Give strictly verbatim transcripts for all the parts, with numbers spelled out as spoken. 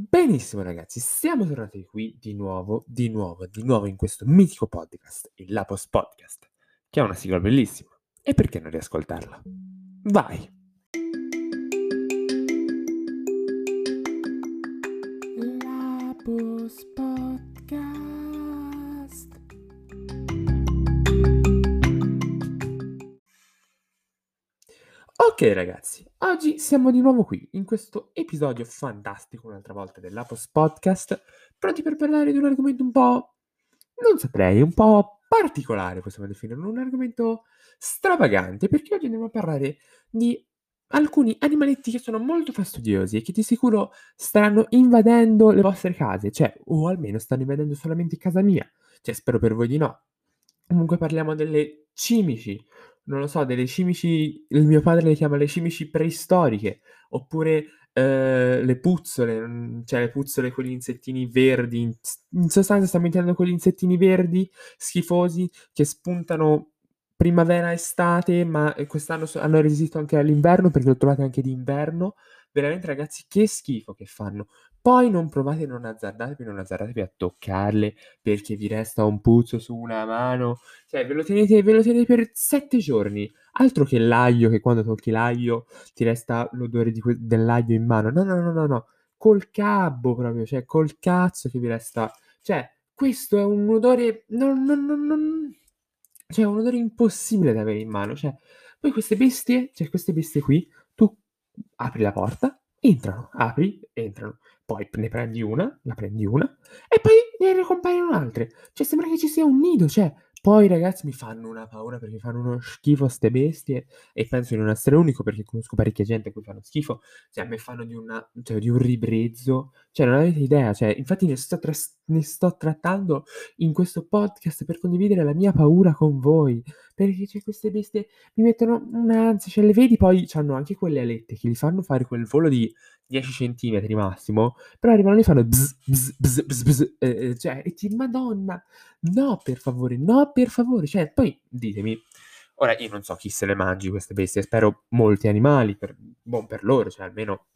Benissimo ragazzi, siamo tornati qui di nuovo, di nuovo, di nuovo in questo mitico podcast, il Lapos Podcast, che ha una sigla bellissima. E perché non riascoltarla? Vai! Lapos Podcast. Ok ragazzi, oggi siamo di nuovo qui, in questo episodio fantastico un'altra volta del Lapos Podcast, pronti per parlare di un argomento un po', non saprei, un po' particolare possiamo definirlo, un argomento stravagante, perché oggi andiamo a parlare di alcuni animaletti che sono molto fastidiosi e che di sicuro staranno invadendo le vostre case, cioè, o almeno stanno invadendo solamente casa mia, cioè spero per voi di no. Comunque parliamo delle cimici, non lo so, delle cimici, il mio padre le chiama le cimici preistoriche, oppure eh, le puzzole, cioè le puzzole con gli insettini verdi, in sostanza stiamo intendendo quegli insettini verdi schifosi che spuntano primavera, estate, ma quest'anno so- hanno resistito anche all'inverno perché lo trovate anche d'inverno. Veramente ragazzi, che schifo che fanno. Poi non provate, non azzardatevi, non azzardatevi a toccarle perché vi resta un puzzo su una mano. Cioè, ve lo tenete, ve lo tenete per sette giorni. Altro che l'aglio, che quando tocchi l'aglio ti resta l'odore di que- dell'aglio in mano. No, no, no, no, no. Col cabo proprio, cioè col cazzo che vi resta. Cioè, questo è un odore... No, no, no, no, no. Cioè, è un odore impossibile da avere in mano. Cioè, poi queste bestie, cioè queste bestie qui, tu apri la porta, entrano, apri, entrano. Poi ne prendi una, la prendi una, e poi ne ricompaiono altre. Cioè, sembra che ci sia un nido, cioè. Poi, ragazzi, mi fanno una paura perché fanno uno schifo a ste bestie. E penso di non essere unico perché conosco parecchia gente a cui fanno schifo. Cioè, a me fanno di, una, cioè, di un ribrezzo. Cioè, non avete idea. Cioè, infatti ne sto, tra- ne sto trattando in questo podcast per condividere la mia paura con voi. Perché, cioè, queste bestie mi mettono un'ansia. Cioè, le vedi poi, hanno anche quelle alette che li fanno fare quel volo di dieci centimetri massimo, però arrivano lì e fanno bzz, bzz, bzz, bzz, bzz, eh, cioè, e ti madonna, no per favore, no per favore, cioè, poi ditemi, ora io non so chi se le mangi queste bestie, spero molti animali, per, buon per loro, cioè almeno,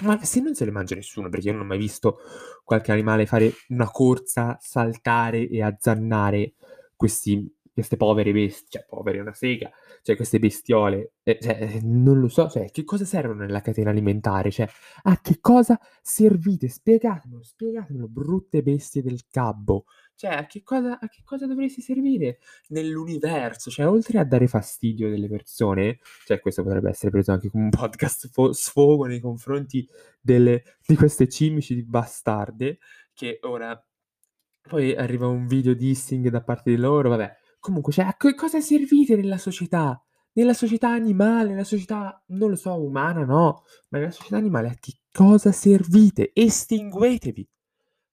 ma se non se le mangia nessuno, perché io non ho mai visto qualche animale fare una corsa, saltare e azzannare questi... queste povere bestie, cioè povere una sega, cioè queste bestiole, eh, cioè, non lo so, cioè che cosa servono nella catena alimentare, cioè a che cosa servite, spiegatemelo, spiegatemelo, brutte bestie del cabbo, cioè a che cosa, a che cosa dovresti servire nell'universo, cioè oltre a dare fastidio delle persone, cioè questo potrebbe essere preso anche come un podcast fo- sfogo nei confronti delle, di queste cimici di bastarde, che ora poi arriva un video dissing da parte di loro, vabbè. Comunque, cioè, a che cosa servite nella società? Nella società animale, nella società, non lo so, umana, no. Ma nella società animale a che cosa servite? Estinguetevi!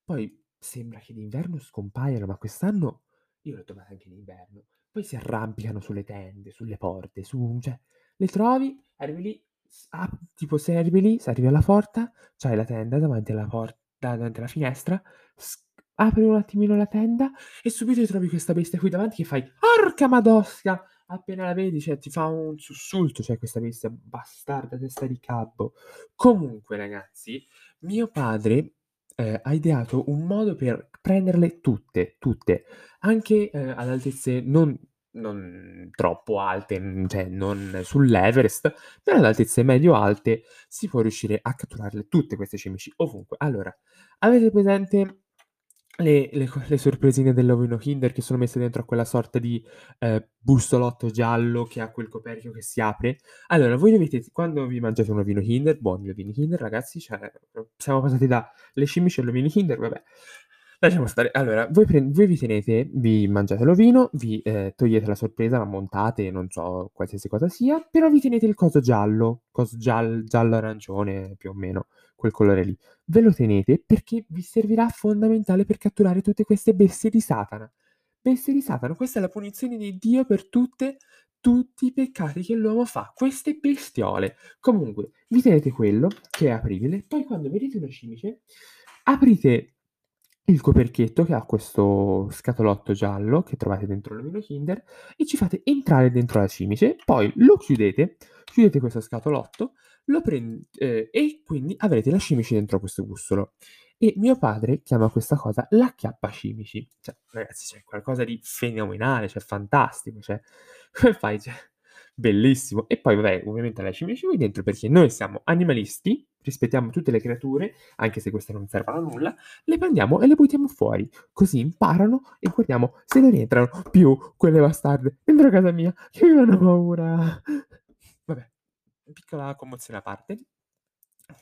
Poi, sembra che d'inverno scompaiano, ma quest'anno io l'ho trovata anche d'inverno. Poi si arrampicano sulle tende, sulle porte, su... Cioè, le trovi, arrivi lì, ah, tipo se arrivi lì, se arrivi alla porta, c'hai la tenda davanti alla porta, davanti alla finestra, sc- apri un attimino la tenda e subito ti trovi questa bestia qui davanti che fai orca madosca, appena la vedi, cioè ti fa un sussulto, cioè questa bestia bastarda, testa di cabbo. Comunque ragazzi, mio padre eh, ha ideato un modo per prenderle tutte, tutte, anche eh, ad altezze non, non troppo alte, cioè non sull'Everest, però ad altezze medio-alte si può riuscire a catturarle tutte queste cimici, ovunque. Allora, avete presente... Le, le, le sorpresine dell'ovino Kinder che sono messe dentro a quella sorta di eh, bussolotto giallo che ha quel coperchio che si apre. Allora, voi dovete, quando vi mangiate un ovino Kinder, buoni ovini Kinder, ragazzi, cioè, siamo passati dalle cimici all'ovino Kinder, vabbè, lasciamo stare. Allora, voi, pre- voi vi tenete, vi mangiate l'ovino, vi eh, togliete la sorpresa, la montate, non so, qualsiasi cosa sia, però vi tenete il coso giallo, coso giall- giallo-arancione, più o meno, quel colore lì. Ve lo tenete perché vi servirà fondamentale per catturare tutte queste bestie di Satana. Bestie di Satana, questa è la punizione di Dio per tutte, tutti i peccati che l'uomo fa, queste bestiole. Comunque, vi tenete quello, che è apribile, poi quando vedete una cimice, aprite... il coperchetto che ha questo scatolotto giallo che trovate dentro l'ovino Kinder e ci fate entrare dentro la cimice, poi lo chiudete, chiudete questo scatolotto, Lo prendi, eh, e quindi avrete la cimici dentro questo guscolo. E mio padre chiama questa cosa la chiappa cimici. Cioè, ragazzi, c'è qualcosa di fenomenale, cioè fantastico, cioè, come fai? Cioè, bellissimo. E poi, vabbè, ovviamente la cimici qui dentro, perché noi siamo animalisti, rispettiamo tutte le creature, anche se queste non servono a nulla, le prendiamo e le buttiamo fuori, così imparano e guardiamo se non entrano più quelle bastarde dentro casa mia, che mi hanno paura. Vabbè, piccola commozione a parte,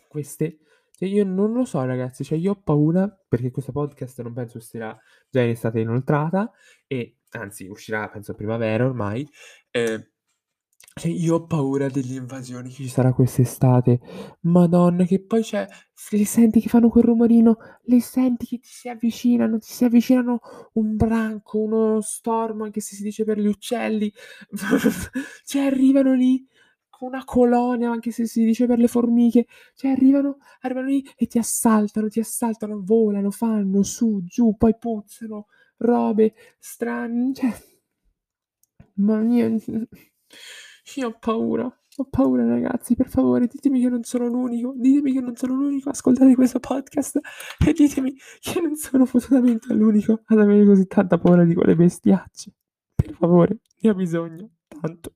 queste... Io non lo so, ragazzi, cioè io ho paura, perché questo podcast non penso uscirà già in estate inoltrata, e anzi uscirà penso a primavera ormai, eh, cioè io ho paura delle invasioni che ci sarà quest'estate, madonna, che poi c'è, li senti che fanno quel rumorino, li senti che ti si avvicinano, ti si avvicinano un branco, uno stormo, anche se si dice per gli uccelli, cioè arrivano lì, una colonia, anche se si dice per le formiche, cioè arrivano, arrivano lì e ti assaltano, ti assaltano, volano, fanno su, giù, poi puzzano, robe strane, cioè... ma niente, io ho paura, ho paura, ragazzi, per favore, ditemi che non sono l'unico, ditemi che non sono l'unico a ascoltare questo podcast e ditemi che non sono fottutamente l'unico ad avere così tanta paura di quelle bestiacce, per favore, ne ho bisogno, tanto.